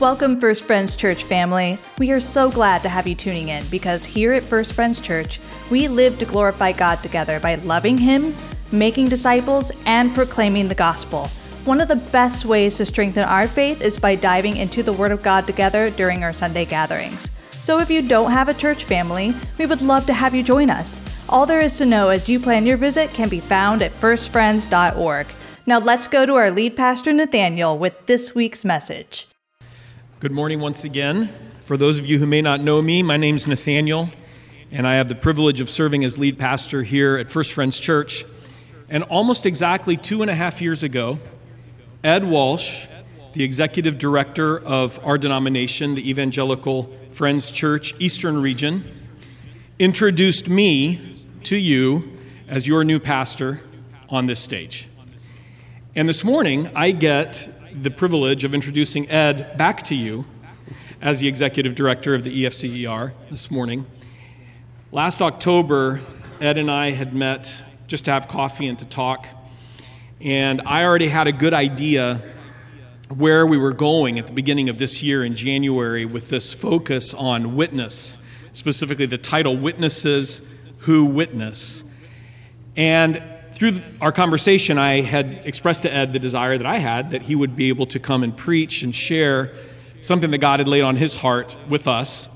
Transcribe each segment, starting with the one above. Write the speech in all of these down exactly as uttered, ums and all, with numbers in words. Welcome, First Friends Church family. We are so glad to have you tuning in because here at First Friends Church, we live to glorify God together by loving Him, making disciples, and proclaiming the gospel. One of the best ways to strengthen our faith is by diving into the Word of God together during our Sunday gatherings. So if you don't have a church family, we would love to have you join us. All there is to know as you plan your visit can be found at first friends dot org. Now let's go to our lead pastor, Nathaniel, with this week's message. Good morning once again. For those of you who may not know me, my name's Nathaniel, and I have the privilege of serving as lead pastor here at First Friends Church. And almost exactly two and a half years ago, Ed Walsh, the executive director of our denomination, the Evangelical Friends Church Eastern Region, introduced me to you as your new pastor on this stage. And this morning, I get the privilege of introducing Ed back to you as the executive director of the E F C E R this morning. Last October, Ed and I had met just to have coffee and to talk, and I already had a good idea where we were going at the beginning of this year in January with this focus on witness, specifically the title, Witnesses Who Witness. And through our conversation, I had expressed to Ed the desire that I had that he would be able to come and preach and share something that God had laid on his heart with us.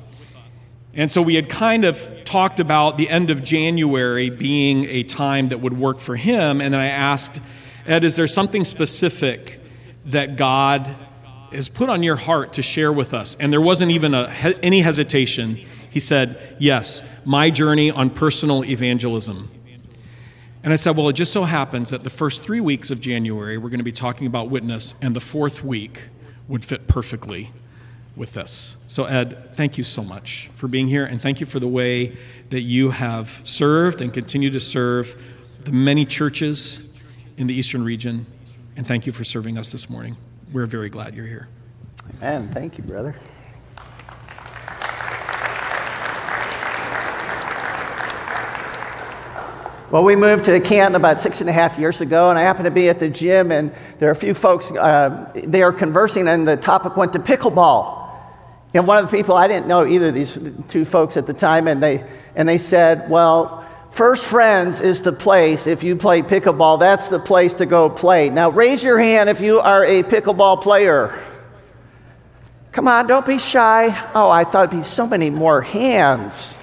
And so we had kind of talked about the end of January being a time that would work for him. And then I asked, Ed, is there something specific that God has put on your heart to share with us? And there wasn't even a, any hesitation. He said, yes, my journey on personal evangelism. And I said, well, it just so happens that the first three weeks of January, we're going to be talking about witness, and the fourth week would fit perfectly with this. So, Ed, thank you so much for being here, and thank you for the way that you have served and continue to serve the many churches in the Eastern Region, and thank you for serving us this morning. We're very glad you're here. Amen. Thank you, brother. Well, we moved to Canton about six and a half years ago, and I happened to be at the gym, and there are a few folks, uh, they are conversing, and the topic went to pickleball. And one of the people, I didn't know either of these two folks at the time, and they and they said, well, First Friends is the place, if you play pickleball, that's the place to go play. Now, raise your hand if you are a pickleball player. Come on, don't be shy. Oh, I thought it'd be so many more hands.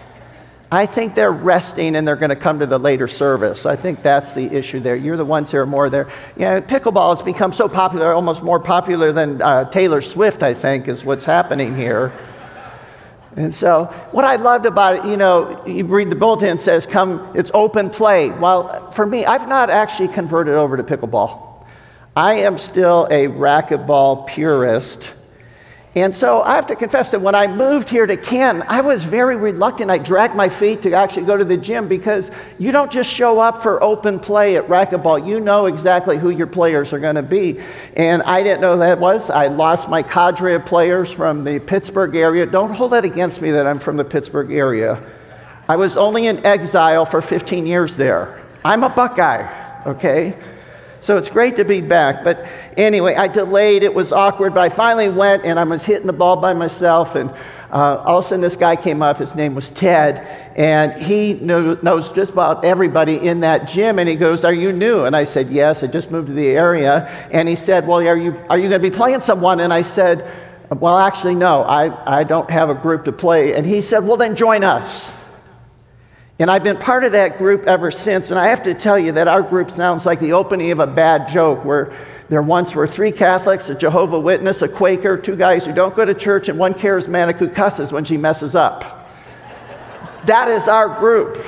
I think they're resting and they're going to come to the later service. I think that's the issue there. You're the ones who are more there. You know, pickleball has become so popular, almost more popular than uh, Taylor Swift, I think, is what's happening here. And so what I loved about it, you know, you read the bulletin, it says, come, it's open play. Well, for me, I've not actually converted over to pickleball. I am still a racquetball purist. And so I have to confess that when I moved here to Canton, I was very reluctant. I dragged my feet to actually go to the gym because you don't just show up for open play at racquetball. You know exactly who your players are going to be. And I didn't know who that was. I lost my cadre of players from the Pittsburgh area. Don't hold that against me that I'm from the Pittsburgh area. I was only in exile for fifteen years there. I'm a Buckeye, okay? So it's great to be back, but anyway, I delayed, it was awkward, but I finally went and I was hitting the ball by myself, and uh, all of a sudden this guy came up, his name was Ted, and he knew, knows just about everybody in that gym, and he goes, are you new? And I said, yes, I just moved to the area, and he said, well, are you are you going to be playing someone? And I said, well, actually, no, I, I don't have a group to play, and he said, well, then join us. And I've been part of that group ever since, and I have to tell you that our group sounds like the opening of a bad joke, where there once were three Catholics, a Jehovah's Witness, a Quaker, two guys who don't go to church, and one charismatic who cusses when she messes up. That is our group.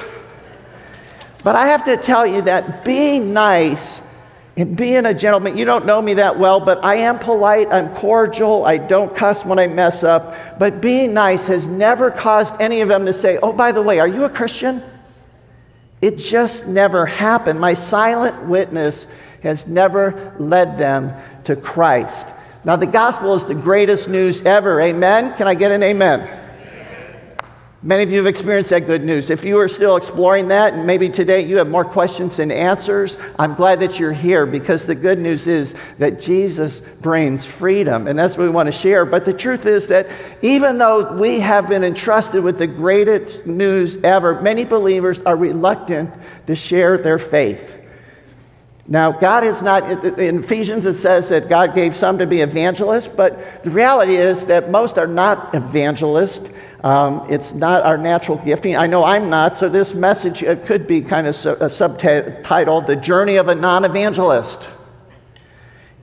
But I have to tell you that being nice and being a gentleman, you don't know me that well, but I am polite, I'm cordial, I don't cuss when I mess up. But being nice has never caused any of them to say, oh, by the way, are you a Christian? It just never happened. My silent witness has never led them to Christ. Now, the gospel is the greatest news ever. Amen? Can I get an amen? Amen. Many of you have experienced that good news. If you are still exploring that, and maybe today you have more questions than answers, I'm glad that you're here, because the good news is that Jesus brings freedom, and that's what we want to share. But the truth is that even though we have been entrusted with the greatest news ever, many believers are reluctant to share their faith. Now, God is not, in Ephesians it says that God gave some to be evangelists, but the reality is that most are not evangelists. Um, it's not our natural gifting. I know I'm not, so this message it could be kind of su- uh, subtitled, The Journey of a Non-Evangelist.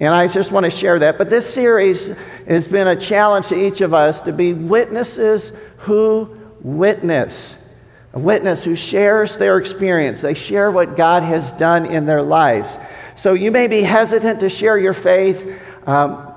And I just want to share that. But this series has been a challenge to each of us to be witnesses who witness. A witness who shares their experience. They share what God has done in their lives. So you may be hesitant to share your faith, um,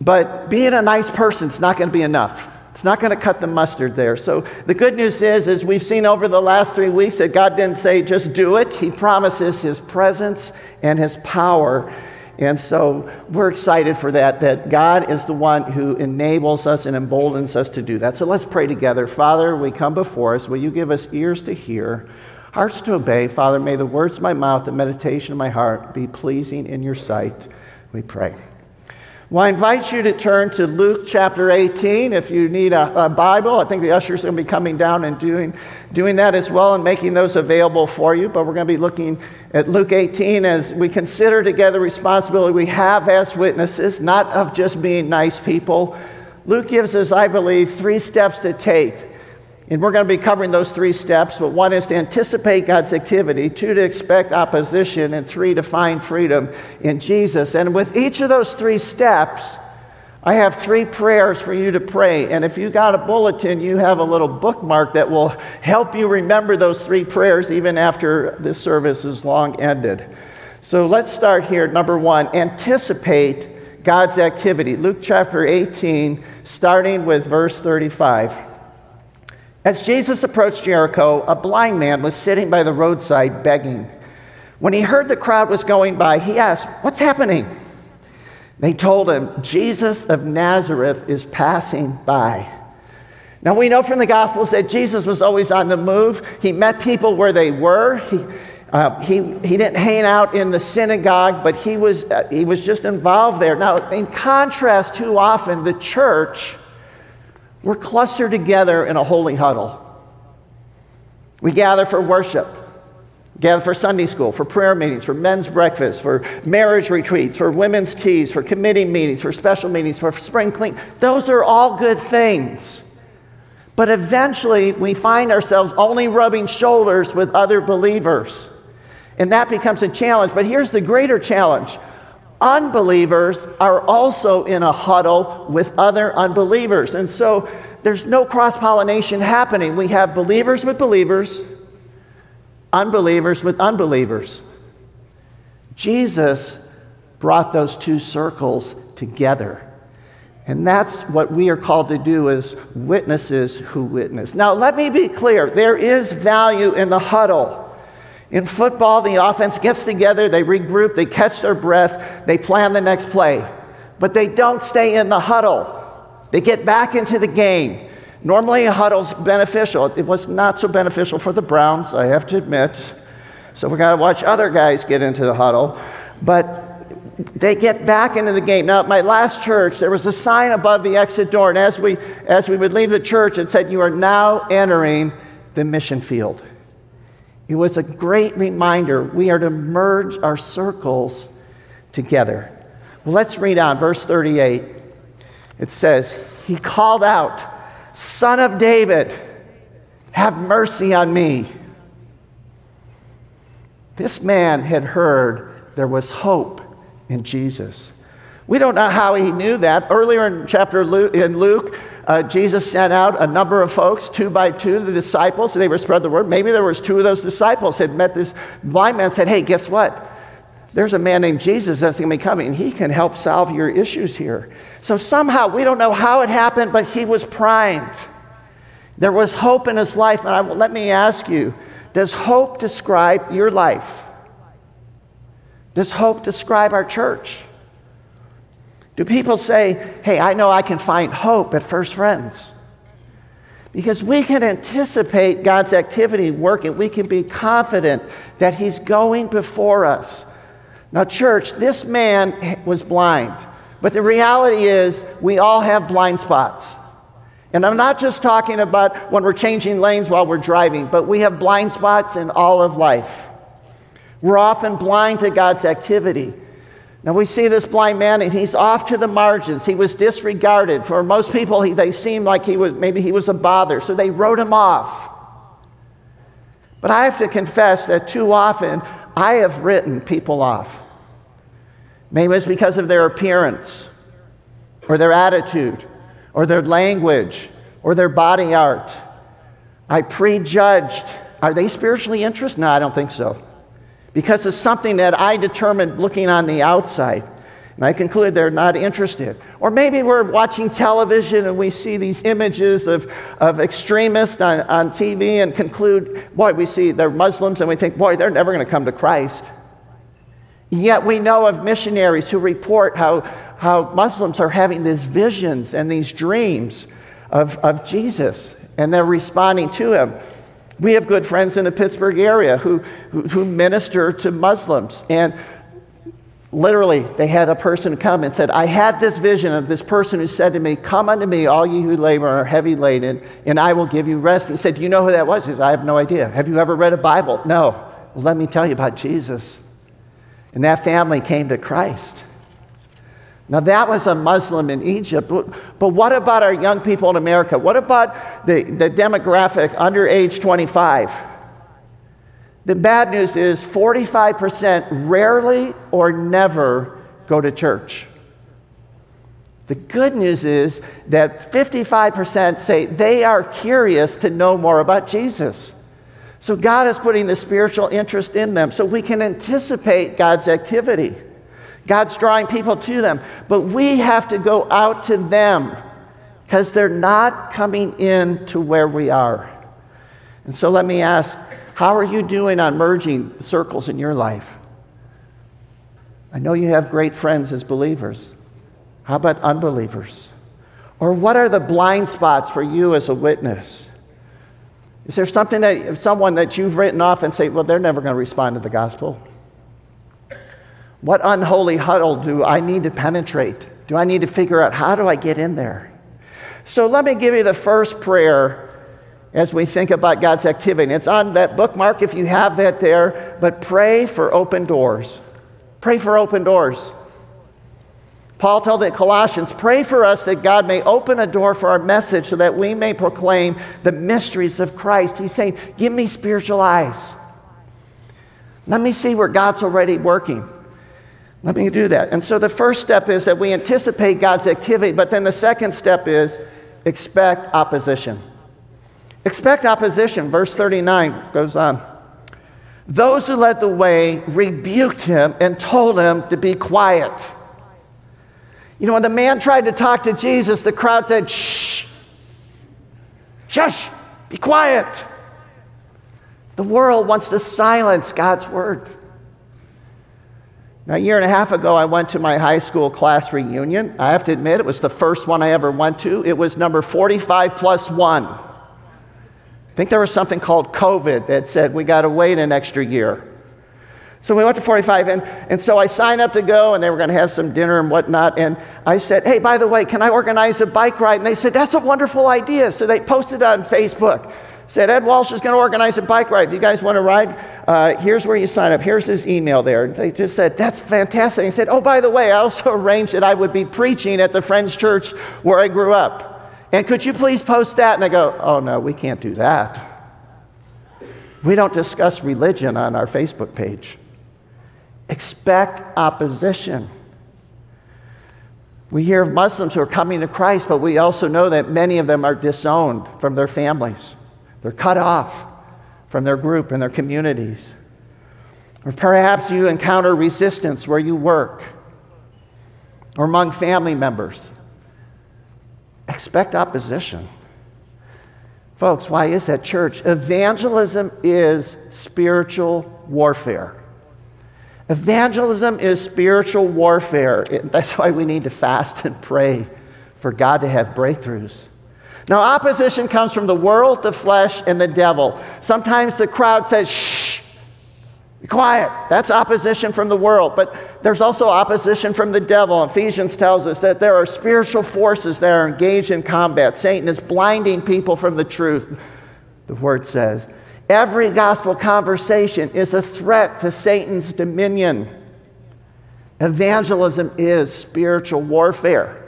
but being a nice person is not going to be enough. It's not going to cut the mustard there. So the good news is, as we've seen over the last three weeks, that God didn't say, just do it. He promises His presence and His power. And so we're excited for that, that God is the one who enables us and emboldens us to do that. So let's pray together. Father, we come before us. Will you give us ears to hear, hearts to obey? Father, may the words of my mouth, the meditation of my heart be pleasing in your sight, we pray. Well, I invite you to turn to Luke chapter eighteen. If you need a, a Bible, I think the ushers are going to be coming down and doing, doing that as well and making those available for you. But we're going to be looking at Luke eighteen as we consider together responsibility we have as witnesses, not of just being nice people. Luke gives us, I believe, three steps to take. And we're going to be covering those three steps. But one is to anticipate God's activity, two, to expect opposition, and three, to find freedom in Jesus. And with each of those three steps, I have three prayers for you to pray. And if you got a bulletin, you have a little bookmark that will help you remember those three prayers even after this service is long ended. So let's start here. Number one, anticipate God's activity. Luke chapter eighteen, starting with verse thirty-five. As Jesus approached Jericho, a blind man was sitting by the roadside begging. When he heard the crowd was going by, he asked, "What's happening?" They told him, "Jesus of Nazareth is passing by." Now we know from the Gospels that Jesus was always on the move. He met people where they were. He, uh, he, he didn't hang out in the synagogue, but he was, uh, he was just involved there. Now, in contrast, too often the church, we're clustered together in a holy huddle. We gather for worship, gather for Sunday school, for prayer meetings, for men's breakfast, for marriage retreats, for women's teas, for committee meetings, for special meetings, for spring clean. Those are all good things. But eventually we find ourselves only rubbing shoulders with other believers. And that becomes a challenge. But here's the greater challenge. Unbelievers are also in a huddle with other unbelievers. And so there's no cross-pollination happening. We have believers with believers, unbelievers with unbelievers. Jesus brought those two circles together. And that's what we are called to do as witnesses who witness. Now, let me be clear. There is value in the huddle. In football, the offense gets together, they regroup, they catch their breath, they plan the next play. But they don't stay in the huddle. They get back into the game. Normally, a huddle's beneficial. It was not so beneficial for the Browns, I have to admit. So we got to watch other guys get into the huddle. But they get back into the game. Now, at my last church, there was a sign above the exit door, and as we, as we would leave the church, it said, "You are now entering the mission field." It was a great reminder. We are to merge our circles together. Well, let's read on, verse thirty-eight. It says, "He called out, 'Son of David, have mercy on me.'" This man had heard there was hope in Jesus. We don't know how he knew that. Earlier in chapter Luke, in Luke, Uh, Jesus sent out a number of folks, two by two, the disciples. They were spread the word. Maybe there was two of those disciples that met this blind man and said, "Hey, guess what? There's a man named Jesus that's going to be coming, and he can help solve your issues here." So somehow, we don't know how it happened, but he was primed. There was hope in his life. And I, let me ask you, does hope describe your life? Does hope describe our church? Do people say, "Hey, I know I can find hope at First Friends"? Because we can anticipate God's activity working. We can be confident that he's going before us. Now, church, this man was blind. But the reality is we all have blind spots. And I'm not just talking about when we're changing lanes while we're driving, but we have blind spots in all of life. We're often blind to God's activity. Now, we see this blind man, and he's off to the margins. He was disregarded. For most people, he, they seemed like he was maybe he was a bother, so they wrote him off. But I have to confess that too often, I have written people off. Maybe it's because of their appearance, or their attitude, or their language, or their body art. I prejudged. Are they spiritually interested? No, I don't think so. Because it's something that I determined looking on the outside. And I conclude they're not interested. Or maybe we're watching television and we see these images of, of extremists on, on T V and conclude, boy, we see they're Muslims and we think, boy, they're never going to come to Christ. Yet we know of missionaries who report how, how Muslims are having these visions and these dreams of, of Jesus, and they're responding to him. We have good friends in the Pittsburgh area who, who who minister to Muslims. And literally, they had a person come and said, I had this vision of this person who said to me, come unto me, all you who labor and are heavy laden, and I will give you rest. He said, do you know who that was? He said, I have no idea. Have you ever read a Bible? No. Well, let me tell you about Jesus. And that family came to Christ. Now, that was a Muslim in Egypt, but what about our young people in America? What about the, the demographic under age twenty-five? The bad news is forty-five percent rarely or never go to church. The good news is that fifty-five percent say they are curious to know more about Jesus. So God is putting the spiritual interest in them so we can anticipate God's activity. God's drawing people to them, but we have to go out to them because they're not coming in to where we are. And so let me ask, how are you doing on merging circles in your life? I know you have great friends as believers. How about unbelievers? Or what are the blind spots for you as a witness? Is there something that someone that you've written off and say, well, they're never going to respond to the gospel? What unholy huddle do I need to penetrate? Do I need to figure out how do I get in there? So let me give you the first prayer as we think about God's activity. It's on that bookmark if you have that there, but pray for open doors. Pray for open doors. Paul told the Colossians, pray for us that God may open a door for our message so that we may proclaim the mysteries of Christ. He's saying, give me spiritual eyes. Let me see where God's already working. Let me do that. And so the first step is that we anticipate God's activity, but then the second step is expect opposition. Expect opposition. Verse thirty-nine goes on. Those who led the way rebuked him and told him to be quiet. You know, when the man tried to talk to Jesus, the crowd said, shh, shush, be quiet. The world wants to silence God's word. Now, a year and a half ago, I went to my high school class reunion. I have to admit, it was the first one I ever went to. It was number forty-five plus one. I think there was something called COVID that said we got to wait an extra year. So we went to forty-five, and, and so I signed up to go, and they were going to have some dinner and whatnot, and I said, hey, by the way, can I organize a bike ride? And they said, that's a wonderful idea. So they posted on Facebook. Said, Ed Walsh is going to organize a bike ride. If you guys want to ride, uh, here's where you sign up. Here's his email there. And they just said, that's fantastic. He said, oh, by the way, I also arranged that I would be preaching at the Friends Church where I grew up. And could you please post that? And I go, oh, no, we can't do that. We don't discuss religion on our Facebook page. Expect opposition. We hear of Muslims who are coming to Christ, but we also know that many of them are disowned from their families. They're cut off from their group and their communities. Or perhaps you encounter resistance where you work or among family members. Expect opposition. Folks, why is that, church? Evangelism is spiritual warfare. Evangelism is spiritual warfare. That's why we need to fast and pray for God to have breakthroughs. Now, opposition comes from the world, the flesh, and the devil. Sometimes the crowd says, shh, be quiet. That's opposition from the world. But there's also opposition from the devil. Ephesians tells us that there are spiritual forces that are engaged in combat. Satan is blinding people from the truth, the word says. Every gospel conversation is a threat to Satan's dominion. Evangelism is spiritual warfare.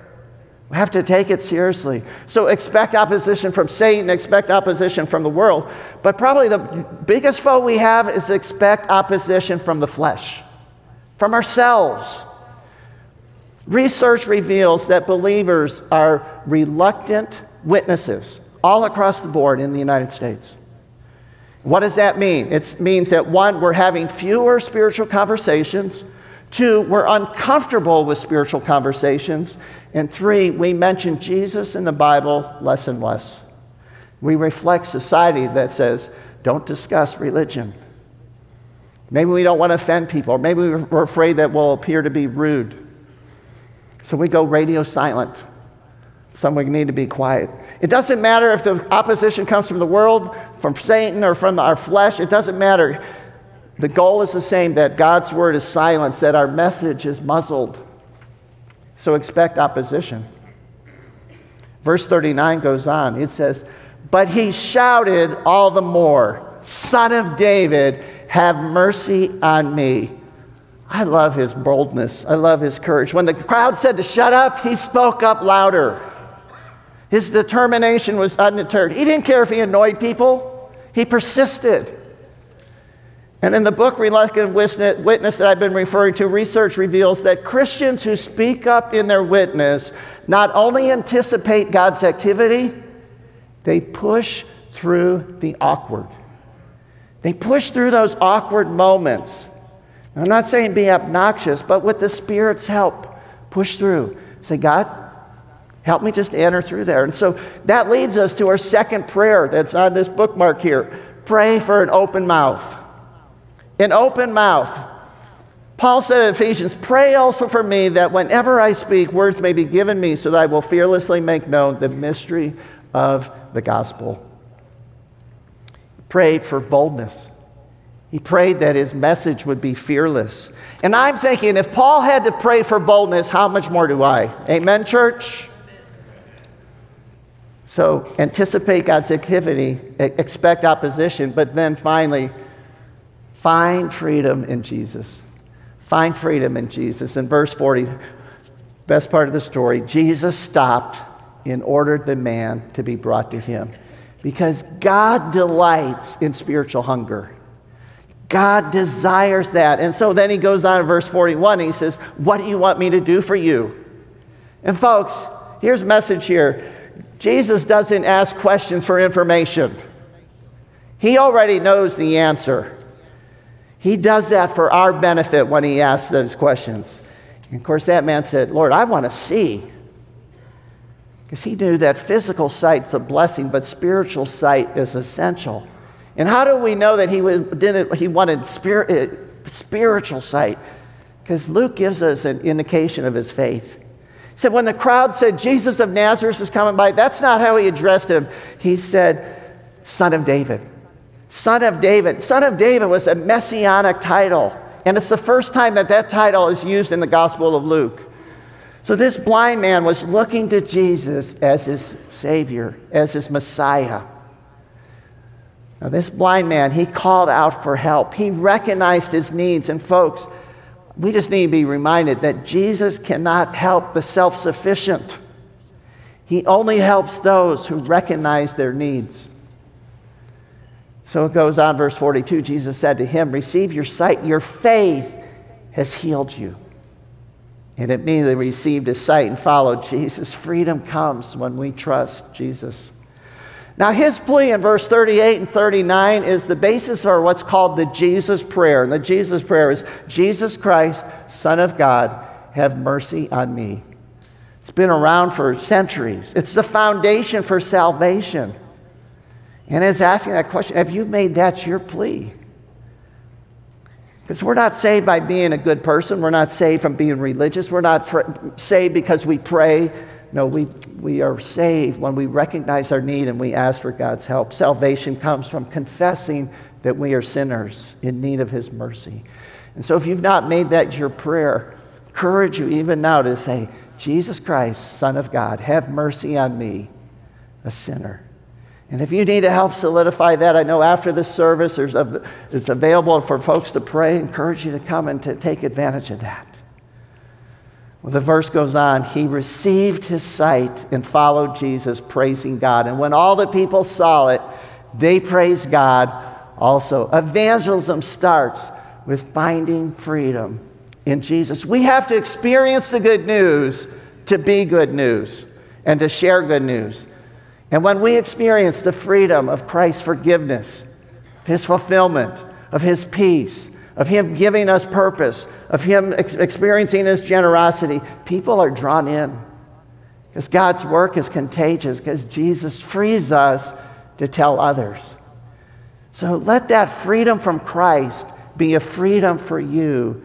We have to take it seriously. So expect opposition from Satan, expect opposition from the world. But probably the biggest foe we have is expect opposition from the flesh, from ourselves. Research reveals that believers are reluctant witnesses all across the board in the United States. What does that mean? It means that, one, we're having fewer spiritual conversations. Two, we're uncomfortable with spiritual conversations. And three, we mention Jesus in the Bible less and less. We reflect society that says, don't discuss religion. Maybe we don't want to offend people. Maybe we're afraid that we'll appear to be rude. So we go radio silent. Some we need to be quiet. It doesn't matter if the opposition comes from the world, from Satan, or from our flesh. It doesn't matter. The goal is the same, that God's word is silenced, that our message is muzzled. So expect opposition. Verse thirty-nine goes on. It says, but he shouted all the more, Son of David, have mercy on me. I love his boldness. I love his courage. When the crowd said to shut up, he spoke up louder. His determination was undeterred. He didn't care if he annoyed people. He persisted. And in the book Reluctant Witness that I've been referring to, research reveals that Christians who speak up in their witness not only anticipate God's activity, they push through the awkward. They push through those awkward moments. Now, I'm not saying be obnoxious, but with the Spirit's help, push through. Say, God, help me just enter through there. And so that leads us to our second prayer that's on this bookmark here. Pray for an open mouth. An open mouth. Paul said in Ephesians, pray also for me that whenever I speak, words may be given me so that I will fearlessly make known the mystery of the gospel. He prayed for boldness. He prayed that his message would be fearless. And I'm thinking, if Paul had to pray for boldness, how much more do I? Amen, church? So anticipate God's activity, expect opposition, but then finally, find freedom in Jesus. Find freedom in Jesus. In verse forty, best part of the story, Jesus stopped and ordered the man to be brought to him because God delights in spiritual hunger. God desires that. And so then he goes on in verse forty-one, he says, what do you want me to do for you? And folks, here's a message here. Jesus doesn't ask questions for information. He already knows the answer. He does that for our benefit when he asks those questions. And of course, that man said, Lord, I want to see. Because he knew that physical sight's a blessing, but spiritual sight is essential. And how do we know that he didn't? He wanted spirit, spiritual sight? Because Luke gives us an indication of his faith. He said, when the crowd said, Jesus of Nazareth is coming by, that's not how he addressed him. He said, Son of David. Son of David. Son of David was a messianic title, and it's the first time that that title is used in the Gospel of Luke. So this blind man was looking to Jesus as his Savior, as his Messiah. Now this blind man, he called out for help. He recognized his needs, and folks, we just need to be reminded that Jesus cannot help the self-sufficient. He only helps those who recognize their needs. So it goes on, verse forty-two, Jesus said to him, receive your sight, your faith has healed you. And immediately received his sight and followed Jesus. Freedom comes when we trust Jesus. Now his plea in verse thirty-eight and thirty-nine is the basis for what's called the Jesus Prayer. And the Jesus Prayer is, Jesus Christ, Son of God, have mercy on me. It's been around for centuries. It's the foundation for salvation. And it's asking that question, have you made that your plea? Because we're not saved by being a good person. We're not saved from being religious. We're not fr- saved because we pray. No, we, we are saved when we recognize our need and we ask for God's help. Salvation comes from confessing that we are sinners in need of his mercy. And so if you've not made that your prayer, I encourage you even now to say, Jesus Christ, Son of God, have mercy on me, a sinner. And if you need to help solidify that, I know after this service there's a, it's available for folks to pray. I encourage you to come and to take advantage of that. Well, the verse goes on, he received his sight and followed Jesus, praising God. And when all the people saw it, they praised God also. Evangelism starts with finding freedom in Jesus. We have to experience the good news to be good news and to share good news. And when we experience the freedom of Christ's forgiveness, of his fulfillment, of his peace, of him giving us purpose, of him ex- experiencing his generosity, people are drawn in. Because God's work is contagious, because Jesus frees us to tell others. So let that freedom from Christ be a freedom for you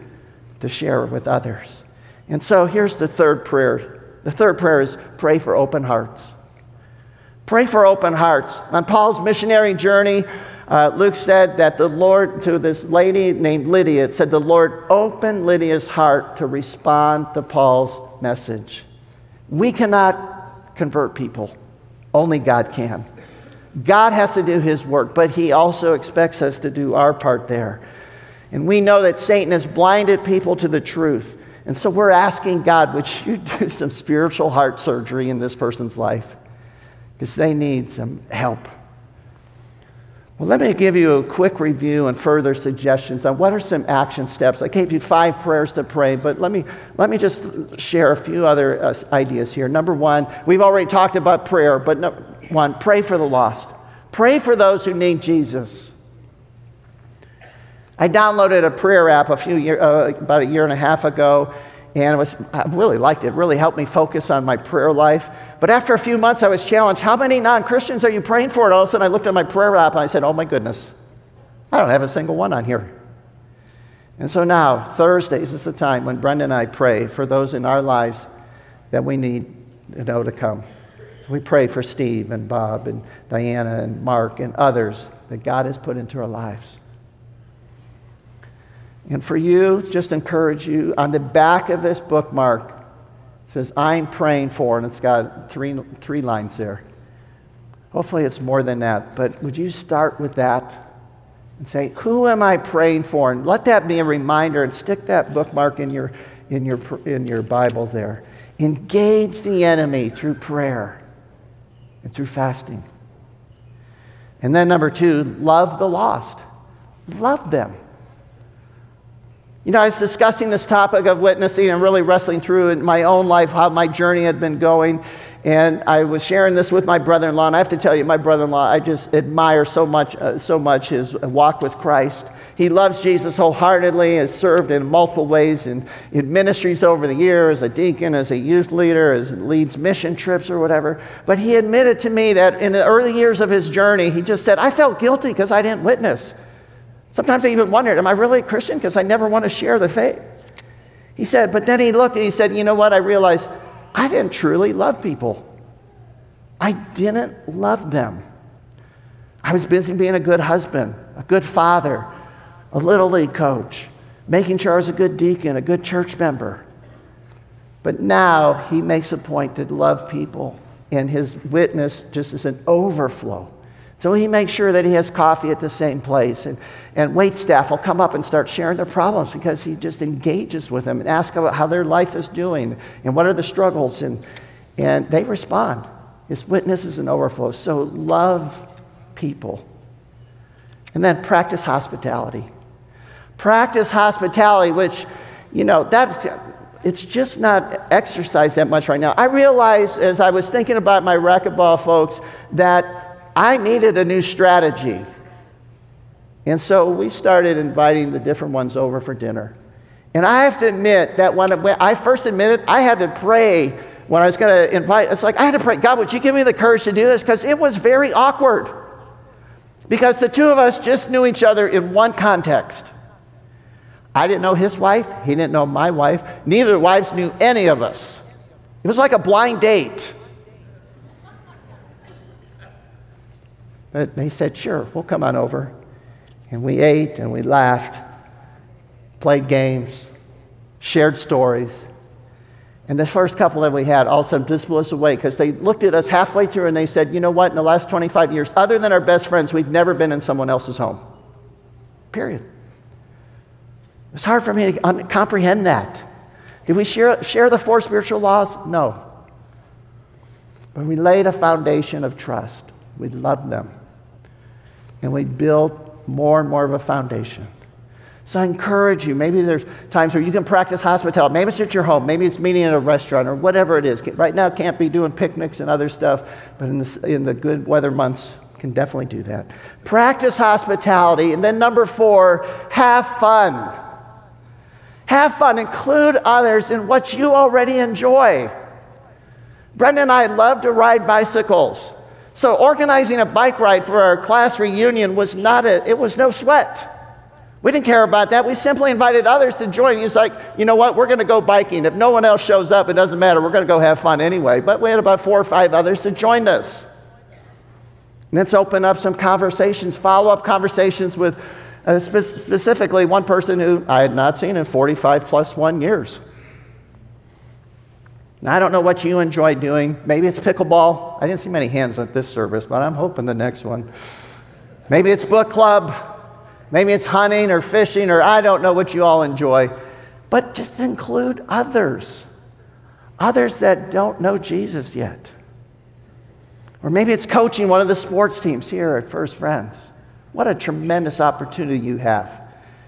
to share with others. And so here's the third prayer. The third prayer is pray for open hearts. Pray for open hearts. On Paul's missionary journey, Uh, Luke said that the Lord, to this lady named Lydia, it said the Lord opened Lydia's heart to respond to Paul's message. We cannot convert people. Only God can. God has to do his work, but he also expects us to do our part there. And we know that Satan has blinded people to the truth. And so we're asking God, would you do some spiritual heart surgery in this person's life? Because they need some help. Well, let me give you a quick review and further suggestions on what are some action steps. I gave you five prayers to pray, but let me let me just share a few other uh, ideas here. Number one, we've already talked about prayer, but no, one, pray for the lost. Pray for those who need Jesus. I downloaded a prayer app a few year, uh, about a year and a half ago, and it was, I really liked it. It really helped me focus on my prayer life. But after a few months, I was challenged, how many non-Christians are you praying for? And all of a sudden, I looked at my prayer app, and I said, oh, my goodness. I don't have a single one on here. And so now, Thursdays is the time when Brenda and I pray for those in our lives that we need to know to come. So we pray for Steve and Bob and Diana and Mark and others that God has put into our lives. And for you, just encourage you, on the back of this bookmark, it says, I'm praying for, and it's got three three lines there. Hopefully it's more than that, but would you start with that and say, who am I praying for? And let that be a reminder, and stick that bookmark in your, in your, in your Bible there. Engage the enemy through prayer and through fasting. And then number two, love the lost. Love them. You know, I was discussing this topic of witnessing and really wrestling through in my own life how my journey had been going, and I was sharing this with my brother-in-law, and I have to tell you, my brother-in-law, I just admire so much, uh, so much his walk with Christ. He loves Jesus wholeheartedly, has served in multiple ways in, in ministries over the years, as a deacon, as a youth leader, as leads mission trips or whatever, but he admitted to me that in the early years of his journey, he just said, I felt guilty because I didn't witness. Sometimes I even wondered, am I really a Christian? Because I never want to share the faith. He said, but then he looked and he said, you know what? I realized I didn't truly love people. I didn't love them. I was busy being a good husband, a good father, a little league coach, making sure I was a good deacon, a good church member. But now he makes a point to love people, and his witness just is an overflow. So he makes sure that he has coffee at the same place, and, and wait staff will come up and start sharing their problems because he just engages with them and asks about how their life is doing and what are the struggles, and, and they respond. His witness is an overflow. So love people. And then practice hospitality. Practice hospitality, which, you know, that's... It's just not exercised that much right now. I realized as I was thinking about my racquetball folks that I needed a new strategy. And so we started inviting the different ones over for dinner. And I have to admit that when I first admitted, I had to pray when I was going to invite. It's like, I had to pray, God, would you give me the courage to do this? Because it was very awkward. Because the two of us just knew each other in one context. I didn't know his wife. He didn't know my wife. Neither wives knew any of us. It was like a blind date. But they said, sure, we'll come on over. And we ate and we laughed, played games, shared stories. And the first couple that we had also just blew us away because they looked at us halfway through and they said, you know what, in the last twenty-five years, other than our best friends, we've never been in someone else's home. Period. It was hard for me to un- comprehend that. Did we share, share the four spiritual laws? No. But we laid a foundation of trust. We loved them. And we built more and more of a foundation. So I encourage you, maybe there's times where you can practice hospitality. Maybe it's at your home. Maybe it's meeting at a restaurant or whatever it is. Right now, can't be doing picnics and other stuff, but in the, in the good weather months, can definitely do that. Practice hospitality. And then number four, have fun. Have fun. Include others in what you already enjoy. Brenda and I love to ride bicycles. So organizing a bike ride for our class reunion was not a, it was no sweat. We didn't care about that. We simply invited others to join. He's like, you know what? We're going to go biking. If no one else shows up, it doesn't matter. We're going to go have fun anyway. But we had about four or five others that joined us. And let's open up some conversations, follow-up conversations with uh, spe- specifically one person who I had not seen in forty-five plus one years. Now, I don't know what you enjoy doing. Maybe it's pickleball. I didn't see many hands at this service, but I'm hoping the next one. Maybe it's book club. Maybe it's hunting or fishing, or I don't know what you all enjoy. But just include others, others that don't know Jesus yet. Or maybe it's coaching one of the sports teams here at First Friends. What a tremendous opportunity you have.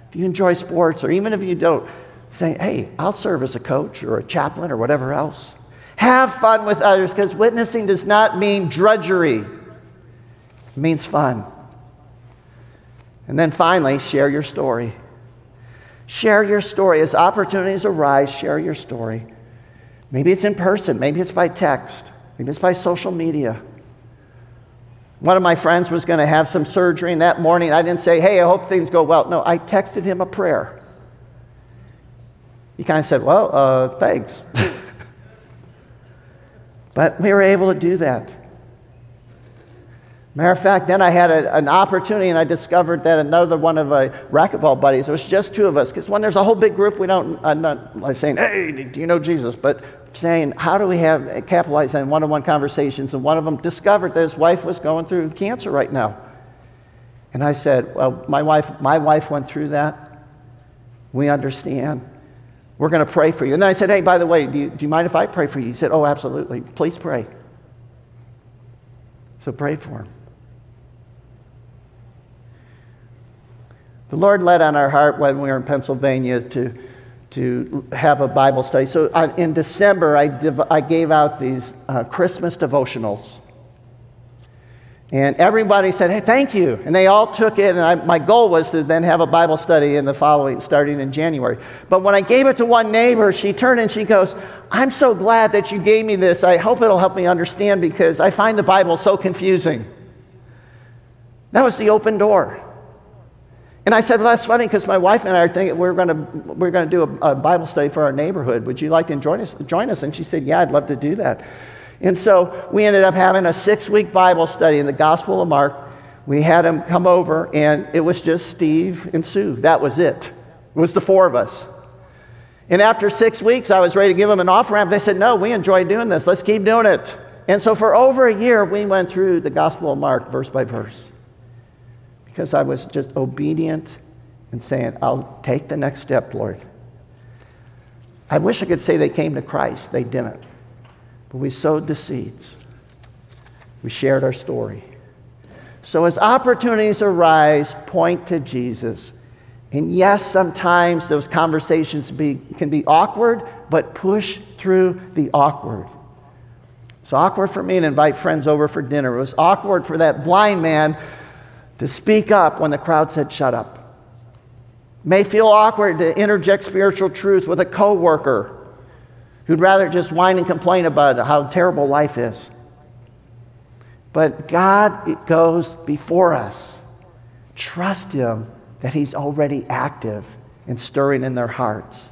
If you enjoy sports, or even if you don't, say, hey, I'll serve as a coach or a chaplain or whatever else. Have fun with others, because witnessing does not mean drudgery. It means fun. And then finally, share your story. Share your story. As opportunities arise, share your story. Maybe it's in person. Maybe it's by text. Maybe it's by social media. One of my friends was going to have some surgery, and that morning I didn't say, hey, I hope things go well. No, I texted him a prayer. He kind of said, well, uh, thanks. But we were able to do that. Matter of fact, then I had a, an opportunity, and I discovered that another one of my racquetball buddies, it was just two of us, because when there's a whole big group, we don't, I'm not like saying, hey, do you know Jesus? But saying, how do we have capitalize on one-on-one conversations? And one of them discovered that his wife was going through cancer right now. And I said, well, my wife, my wife went through that. We understand. We're going to pray for you. And then I said, hey, by the way, do you, do you mind if I pray for you? He said, oh, absolutely. Please pray. So prayed for him. The Lord led on our heart when we were in Pennsylvania to, to have a Bible study. So in December, I, div- I gave out these uh, Christmas devotionals. And everybody said, hey, thank you. And they all took it, and I, my goal was to then have a Bible study in the following, starting in January. But when I gave it to one neighbor, she turned and she goes, I'm so glad that you gave me this. I hope it'll help me understand because I find the Bible so confusing. That was the open door. And I said, well, that's funny because my wife and I are thinking we're going to we're going to do a, a Bible study for our neighborhood. Would you like to join us? Join us? And she said, yeah, I'd love to do that. And so we ended up having a six-week Bible study in the Gospel of Mark. We had them come over, and it was just Steve and Sue. That was it. It was the four of us. And after six weeks, I was ready to give them an off-ramp. They said, no, we enjoy doing this. Let's keep doing it. And so for over a year, we went through the Gospel of Mark verse by verse. Because I was just obedient and saying, I'll take the next step, Lord. I wish I could say they came to Christ. They didn't. But we sowed the seeds. We shared our story. So as opportunities arise, point to Jesus. And yes, sometimes those conversations be, can be awkward, but push through the awkward. It's awkward for me to invite friends over for dinner. It was awkward for that blind man to speak up when the crowd said, shut up. May feel awkward to interject spiritual truth with a coworker who'd rather just whine and complain about how terrible life is. But God goes before us. Trust Him that He's already active and stirring in their hearts.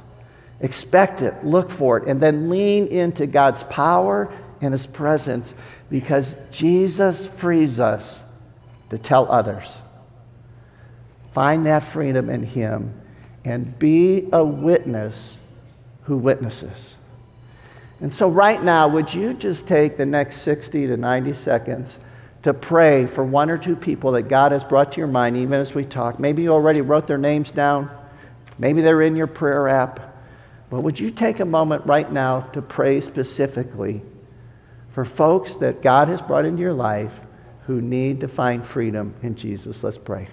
Expect it, look for it, and then lean into God's power and his presence, because Jesus frees us to tell others. Find that freedom in him and be a witness who witnesses. And so right now, would you just take the next sixty to ninety seconds to pray for one or two people that God has brought to your mind, even as we talk. Maybe you already wrote their names down. Maybe they're in your prayer app. But would you take a moment right now to pray specifically for folks that God has brought into your life who need to find freedom in Jesus? Let's pray.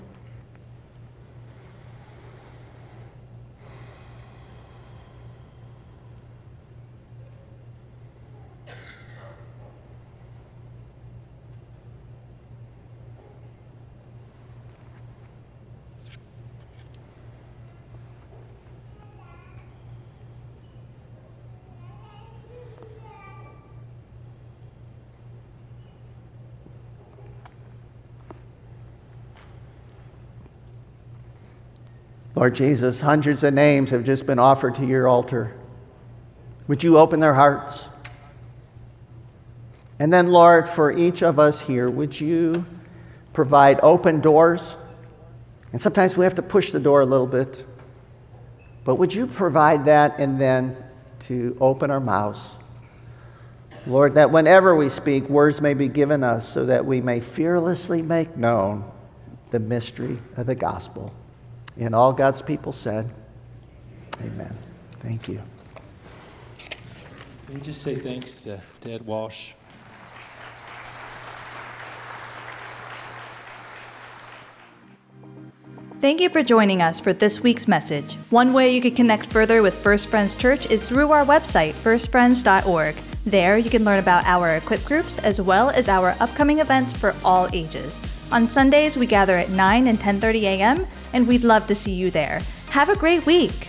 Lord Jesus, hundreds of names have just been offered to your altar. Would you open their hearts? And then, Lord, for each of us here, would you provide open doors? And sometimes we have to push the door a little bit. But would you provide that and then to open our mouths? Lord, that whenever we speak, words may be given us so that we may fearlessly make known the mystery of the gospel. And all God's people said, amen. Thank you. Let me just say thanks to, to Ed Walsh. Thank you for joining us for this week's message. One way you can connect further with First Friends Church is through our website, first friends dot org. There you can learn about our equip groups as well as our upcoming events for all ages. On Sundays, we gather at nine and ten thirty a.m., and we'd love to see you there. Have a great week!